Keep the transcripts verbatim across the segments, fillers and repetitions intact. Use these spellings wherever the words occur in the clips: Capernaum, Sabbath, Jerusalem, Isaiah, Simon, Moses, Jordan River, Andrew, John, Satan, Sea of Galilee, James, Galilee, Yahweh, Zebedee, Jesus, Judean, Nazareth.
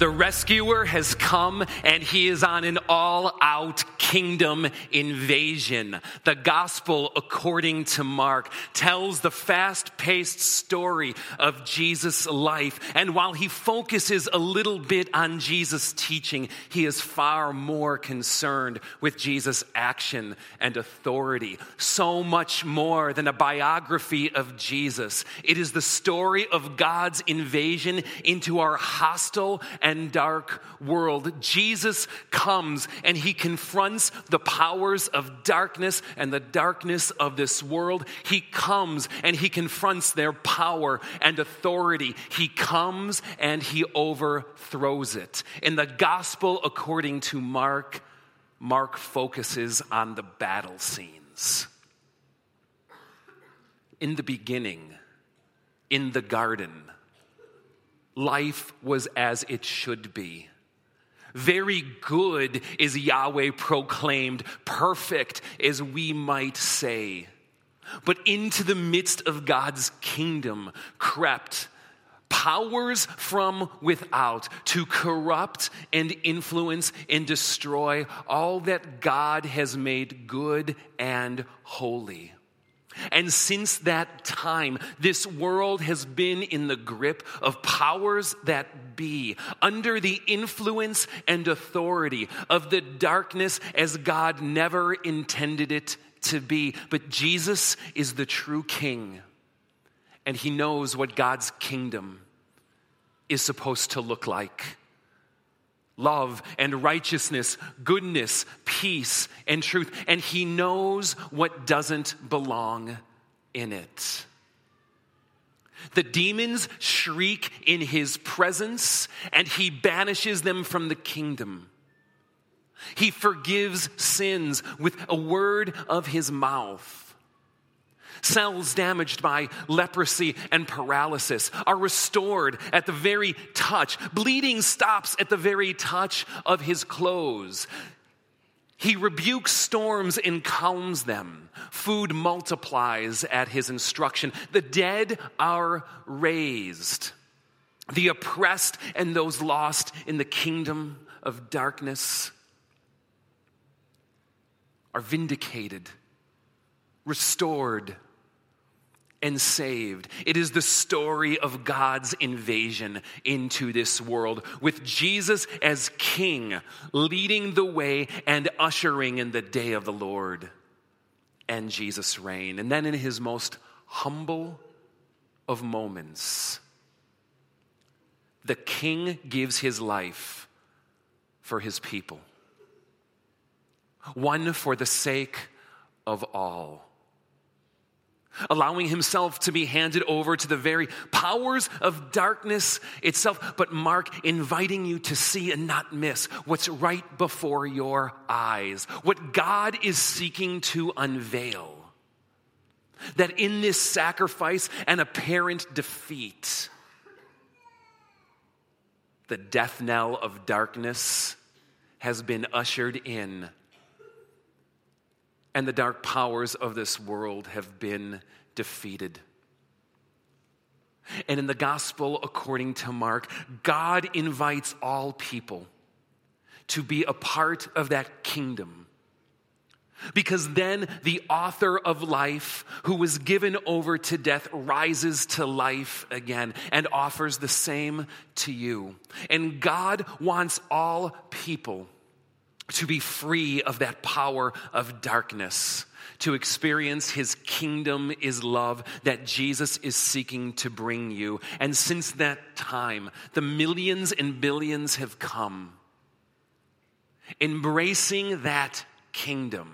The rescuer has come, and he is on an all-out kingdom invasion. The gospel, according to Mark, tells the fast-paced story of Jesus' life. And while he focuses a little bit on Jesus' teaching, he is far more concerned with Jesus' action and authority. So much more than a biography of Jesus. It is the story of God's invasion into our hostile and dark world. Jesus comes and he confronts the powers of darkness and the darkness of this world. He comes and he confronts their power and authority. He comes and he overthrows it. In the gospel according to Mark, Mark focuses on the battle scenes. In the beginning, in the garden, life was as it should be. Very good is Yahweh proclaimed. Perfect as we might say. But into the midst of God's kingdom crept powers from without to corrupt and influence and destroy all that God has made good and holy. And since that time, this world has been in the grip of powers that be, under the influence and authority of the darkness as God never intended it to be. But Jesus is the true king, and he knows what God's kingdom is supposed to look like. Love and righteousness, goodness, peace, and truth. And he knows what doesn't belong in it. The demons shriek in his presence, and he banishes them from the kingdom. He forgives sins with a word of his mouth. Cells damaged by leprosy and paralysis are restored at the very touch. Bleeding stops at the very touch of his clothes. He rebukes storms and calms them. Food multiplies at his instruction. The dead are raised. The oppressed and those lost in the kingdom of darkness are vindicated, restored, and saved. It is the story of God's invasion into this world, with Jesus as king, leading the way and ushering in the day of the Lord and Jesus' reign. And then in his most humble of moments, the king gives his life for his people. One for the sake of all, allowing himself to be handed over to the very powers of darkness itself. But Mark inviting you to see and not miss what's right before your eyes, what God is seeking to unveil. That in this sacrifice and apparent defeat, the death knell of darkness has been ushered in, and the dark powers of this world have been defeated. And in the gospel, according to Mark, God invites all people to be a part of that kingdom. Because then the author of life, who was given over to death, rises to life again and offers the same to you. And God wants all people to be free of that power of darkness, to experience his kingdom is love that Jesus is seeking to bring you. And since that time, the millions and billions have come, embracing that kingdom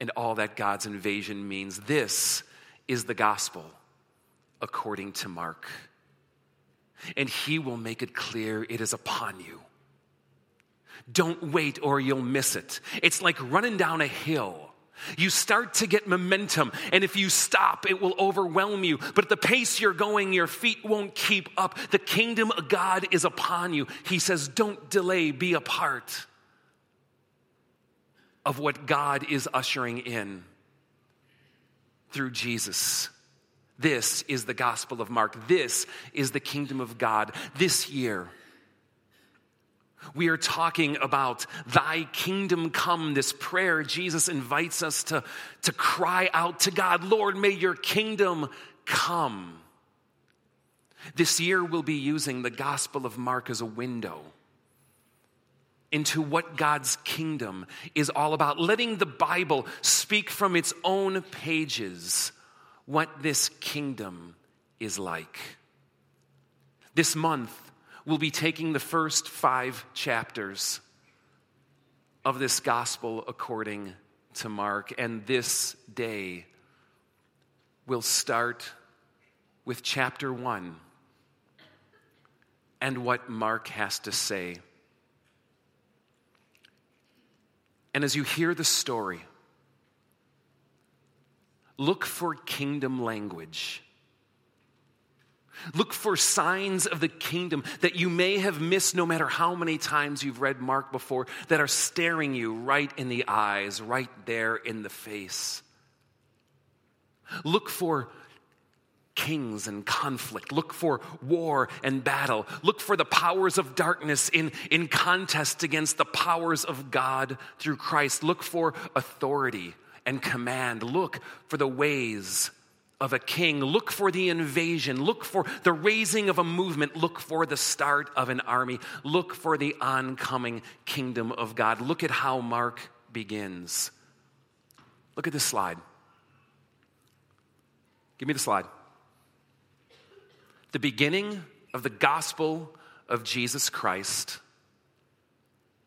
and all that God's invasion means. This is the gospel according to Mark. And he will make it clear it is upon you. Don't wait or you'll miss it. It's like running down a hill. You start to get momentum, and if you stop, it will overwhelm you. But at the pace you're going, your feet won't keep up. The kingdom of God is upon you. He says, don't delay, be a part of what God is ushering in through Jesus This is the Gospel of Mark. This is the kingdom of God. This year, we are talking about thy kingdom come, this prayer. Jesus invites us to, to cry out to God, Lord, may your kingdom come. This year, we'll be using the Gospel of Mark as a window into what God's kingdom is all about, letting the Bible speak from its own pages what this kingdom is like. This month, we'll be taking the first five chapters of this gospel according to Mark, and this day we'll start with chapter one and what Mark has to say. And as you hear the story, look for kingdom language. Look for signs of the kingdom that you may have missed no matter how many times you've read Mark before, that are staring you right in the eyes, right there in the face. Look for kings and conflict. Look for war and battle. Look for the powers of darkness in, in contest against the powers of God through Christ. Look for authority and command. Look for the ways of a king. Look for the invasion. Look for the raising of a movement. Look for the start of an army. Look for the oncoming kingdom of God. Look at how Mark begins. Look at this slide. Give me the slide. The beginning of the gospel of Jesus Christ,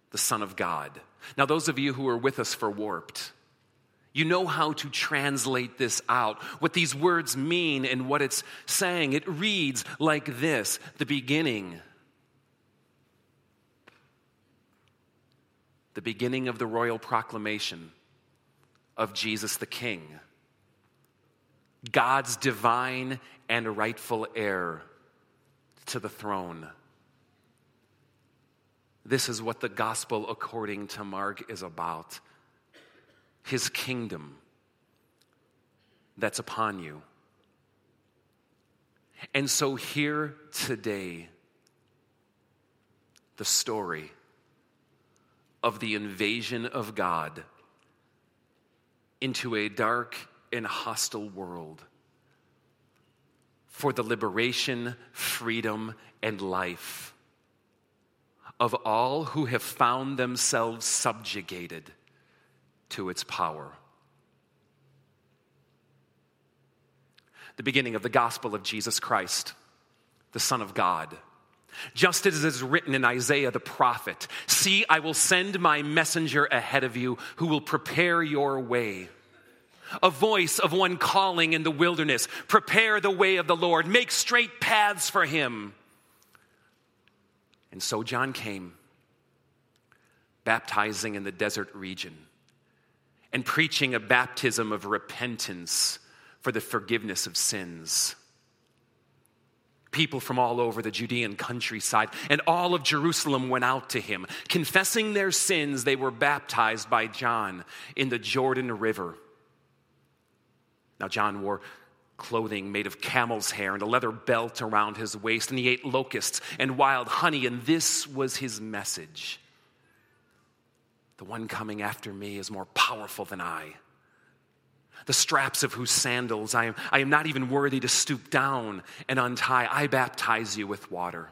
the Son of God. Now, those of you who were with us for Warped, you know how to translate this out, what these words mean and what it's saying. It reads like this: the beginning, the beginning of the royal proclamation of Jesus the King, God's divine and rightful heir to the throne. This is what the gospel according to Mark is about. His kingdom that's upon you. And so here today, the story of the invasion of God into a dark in a hostile world for the liberation, freedom, and life of all who have found themselves subjugated to its power. The beginning of the gospel of Jesus Christ, the Son of God. Just as it is written in Isaiah the prophet, see, I will send my messenger ahead of you who will prepare your way. A voice of one calling in the wilderness, prepare the way of the Lord, make straight paths for him. And so John came, baptizing in the desert region and preaching a baptism of repentance for the forgiveness of sins. People from all over the Judean countryside and all of Jerusalem went out to him. Confessing their sins, they were baptized by John in the Jordan River. Now, John wore clothing made of camel's hair and a leather belt around his waist, and he ate locusts and wild honey, and this was his message. The one coming after me is more powerful than I, the straps of whose sandals I am, I am not even worthy to stoop down and untie. I baptize you with water,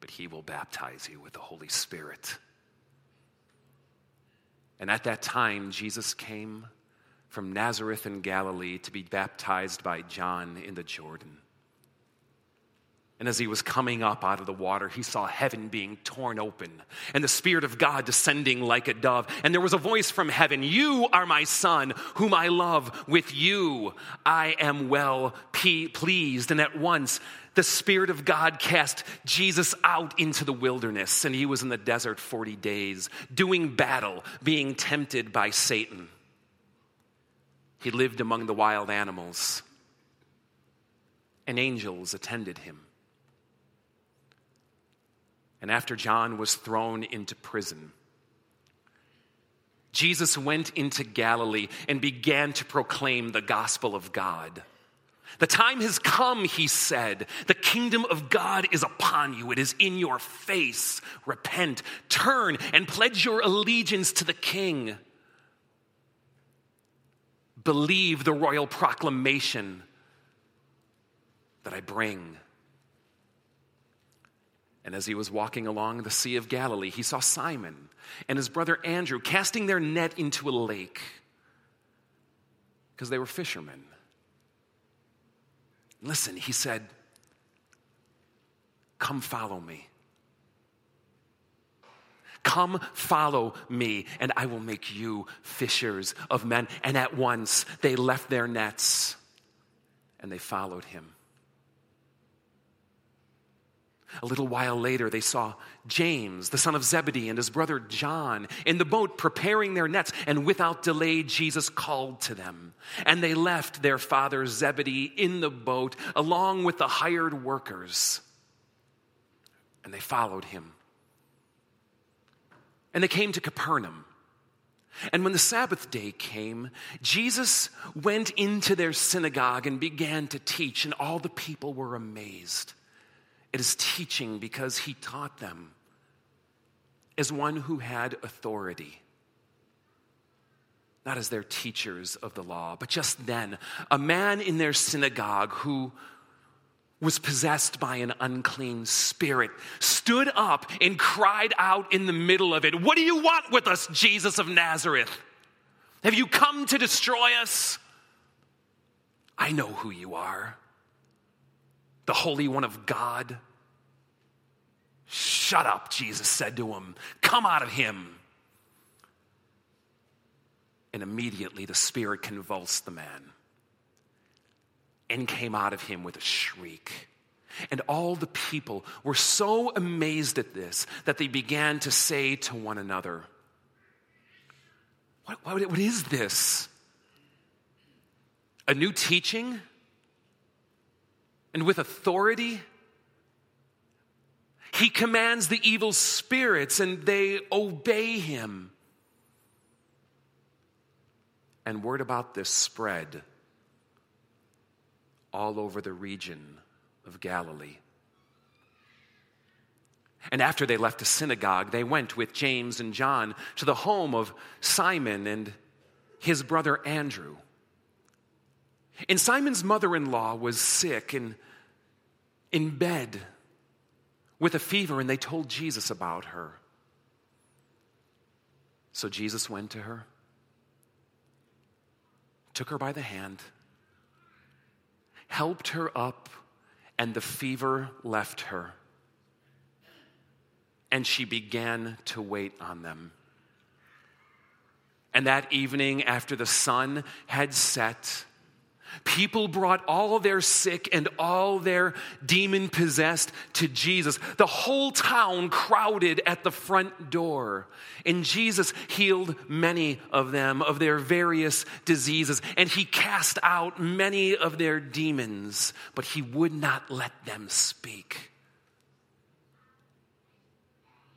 but he will baptize you with the Holy Spirit. And at that time, Jesus came from Nazareth in Galilee to be baptized by John in the Jordan. And as he was coming up out of the water, he saw heaven being torn open and the Spirit of God descending like a dove. And there was a voice from heaven, you are my Son, whom I love. With you I am well pleased. And at once the Spirit of God cast Jesus out into the wilderness, and he was in the desert forty days, doing battle, being tempted by Satan. He lived among the wild animals, and angels attended him. And after John was thrown into prison, Jesus went into Galilee and began to proclaim the gospel of God. The time has come, he said. The kingdom of God is upon you. It is in your face. Repent, turn, and pledge your allegiance to the king. Believe the royal proclamation that I bring. And as he was walking along the Sea of Galilee, he saw Simon and his brother Andrew casting their net into a lake because they were fishermen. Listen, he said, come follow me. Come follow me, and I will make you fishers of men. And at once they left their nets and they followed him. A little while later, they saw James, the son of Zebedee, and his brother John in the boat preparing their nets. And without delay, Jesus called to them. And they left their father Zebedee in the boat along with the hired workers. And they followed him. And they came to Capernaum. And when the Sabbath day came, Jesus went into their synagogue and began to teach. And all the people were amazed. It is teaching because he taught them as one who had authority, not as their teachers of the law. But just then, a man in their synagogue who was possessed by an unclean spirit stood up and cried out in the middle of it, "What do you want with us, Jesus of Nazareth? Have you come to destroy us? I know who you are. The Holy One of God." "Shut up," Jesus said to him. "Come out of him." And immediately the spirit convulsed the man and came out of him with a shriek. And all the people were so amazed at this that they began to say to one another, What, what, what is this? A new teaching? And with authority, he commands the evil spirits and they obey him. And word about this spread all over the region of Galilee. And after they left the synagogue, they went with James and John to the home of Simon and his brother Andrew. And Simon's mother-in-law was sick and in bed with a fever, and they told Jesus about her. So Jesus went to her, took her by the hand, helped her up, and the fever left her. And she began to wait on them. And that evening, after the sun had set, people brought all their sick and all their demon-possessed to Jesus. The whole town crowded at the front door. And Jesus healed many of them of their various diseases. And he cast out many of their demons, but he would not let them speak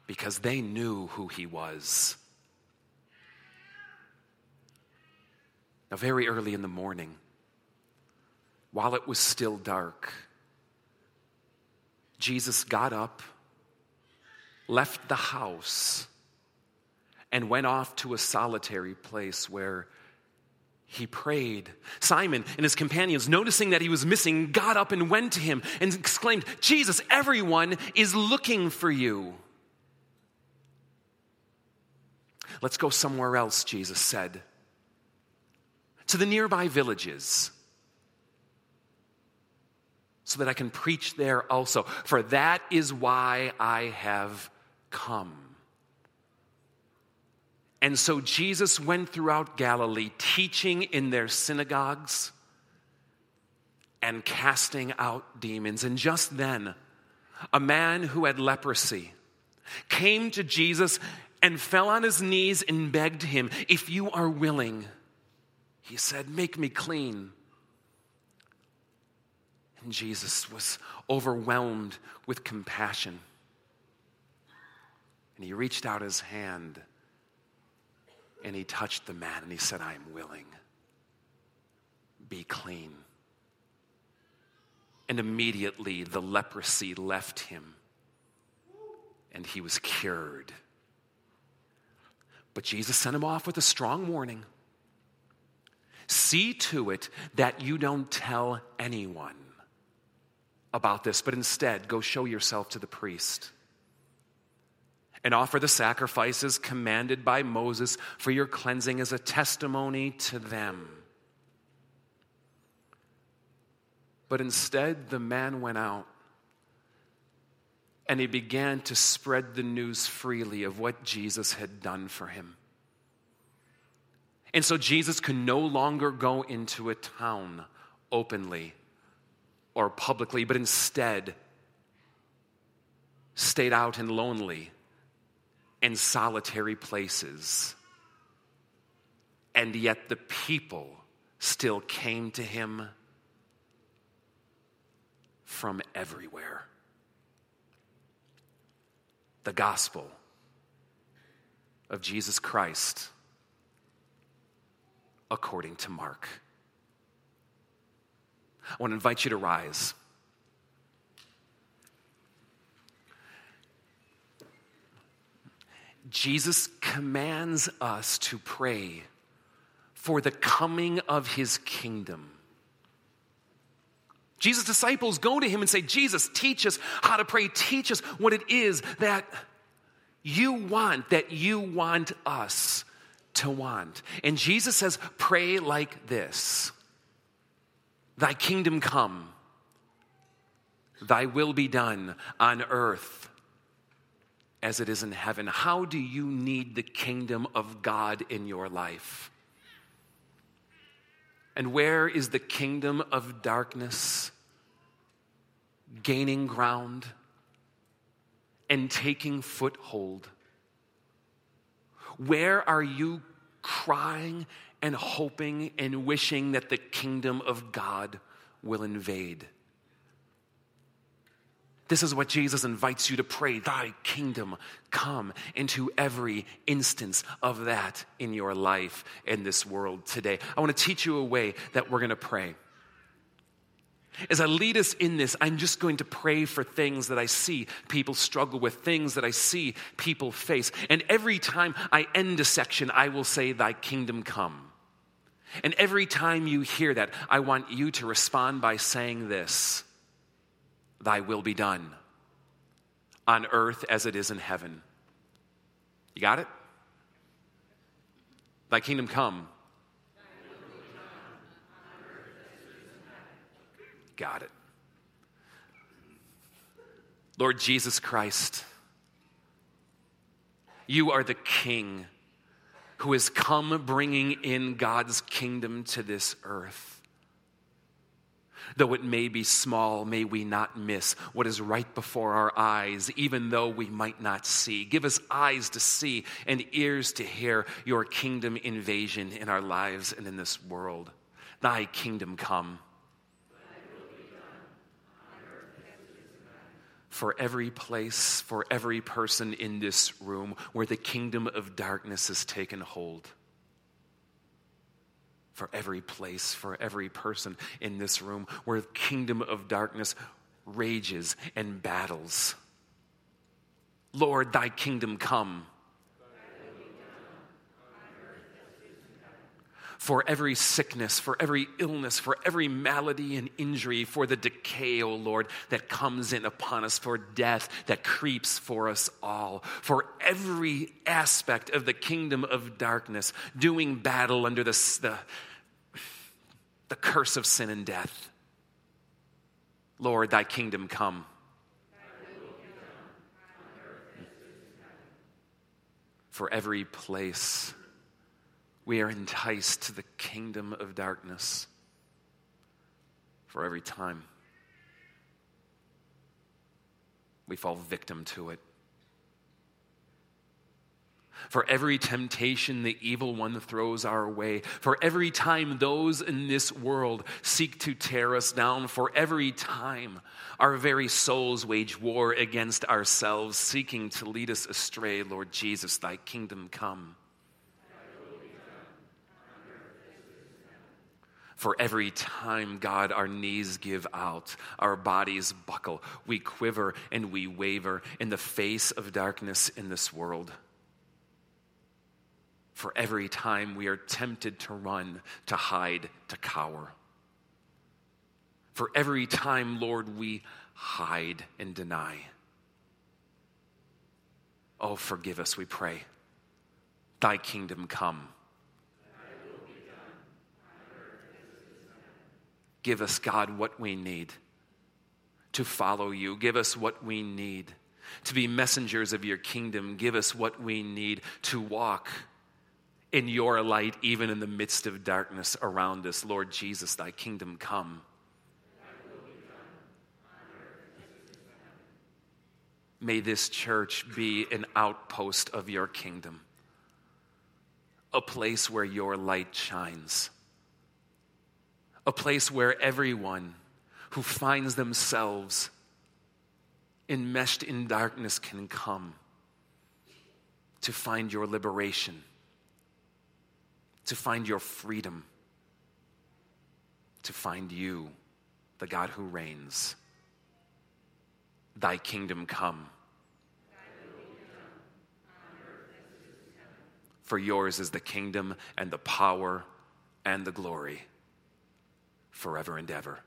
because they knew who he was. Now, very early in the morning, while it was still dark, Jesus got up, left the house, and went off to a solitary place where he prayed. Simon and his companions, noticing that he was missing, got up and went to him and exclaimed, "Jesus, everyone is looking for you." "Let's go somewhere else," Jesus said, "to the nearby villages, so that I can preach there also, for that is why I have come." And so Jesus went throughout Galilee, teaching in their synagogues and casting out demons. And just then, a man who had leprosy came to Jesus and fell on his knees and begged him, "If you are willing," he said, "make me clean." And Jesus was overwhelmed with compassion. And he reached out his hand And he touched the man and he said, I am willing. Be clean. And immediately the leprosy left him and he was cured. But Jesus sent him off with a strong warning. See to it that you don't tell anyone about this, but instead go show yourself to the priest and offer the sacrifices commanded by Moses for your cleansing as a testimony to them. But instead, the man went out and he began to spread the news freely of what Jesus had done for him. And so Jesus could no longer go into a town openly or publicly, but instead stayed out in lonely and solitary places. And yet the people still came to him from everywhere. The gospel of Jesus Christ according to Mark. I want to invite you to rise. Jesus commands us to pray for the coming of his kingdom. Jesus' disciples go to him and say, Jesus, teach us how to pray. Teach us what it is that you want, that you want us to want. And Jesus says, pray like this. Thy kingdom come, thy will be done on earth as it is in heaven. How do you need the kingdom of God in your life? And where is the kingdom of darkness gaining ground and taking foothold? Where are you crying and hoping and wishing that the kingdom of God will invade? This is what Jesus invites you to pray, thy kingdom come, into every instance of that in your life, in this world today. I want to teach you a way that we're going to pray. As I lead us in this, I'm just going to pray for things that I see people struggle with, things that I see people face. And every time I end a section, I will say, thy kingdom come. And every time you hear that, I want you to respond by saying this, thy will be done on earth as it is in heaven. You got it? Thy kingdom come. Got it. Lord Jesus Christ, you are the King who has come bringing in God's kingdom to this earth. Though it may be small, may we not miss what is right before our eyes, even though we might not see. Give us eyes to see and ears to hear your kingdom invasion in our lives and in this world. Thy kingdom come. For every place, for every person in this room where the kingdom of darkness has taken hold. For every place, for every person in this room where the kingdom of darkness rages and battles. Lord, thy kingdom come. For every sickness, for every illness, for every malady and injury, for the decay, O Lord, that comes in upon us, for death that creeps for us all, for every aspect of the kingdom of darkness, doing battle under the, the, the curse of sin and death. Lord, thy kingdom come. For every place, we are enticed to the kingdom of darkness for every time we fall victim to it. For every temptation the evil one throws our way, for every time those in this world seek to tear us down, for every time our very souls wage war against ourselves, seeking to lead us astray, Lord Jesus, thy kingdom come. For every time, God, our knees give out, our bodies buckle. We quiver and we waver in the face of darkness in this world. For every time we are tempted to run, to hide, to cower. For every time, Lord, we hide and deny. Oh, forgive us, we pray. Thy kingdom come. Give us, God, what we need to follow you. Give us what we need to be messengers of your kingdom. Give us what we need to walk in your light, even in the midst of darkness around us. Lord Jesus, thy kingdom come. May this church be an outpost of your kingdom, a place where your light shines. A place where everyone who finds themselves enmeshed in darkness can come to find your liberation, to find your freedom, to find you, the God who reigns. Thy kingdom come. For yours is the kingdom and the power and the glory. Forever and ever.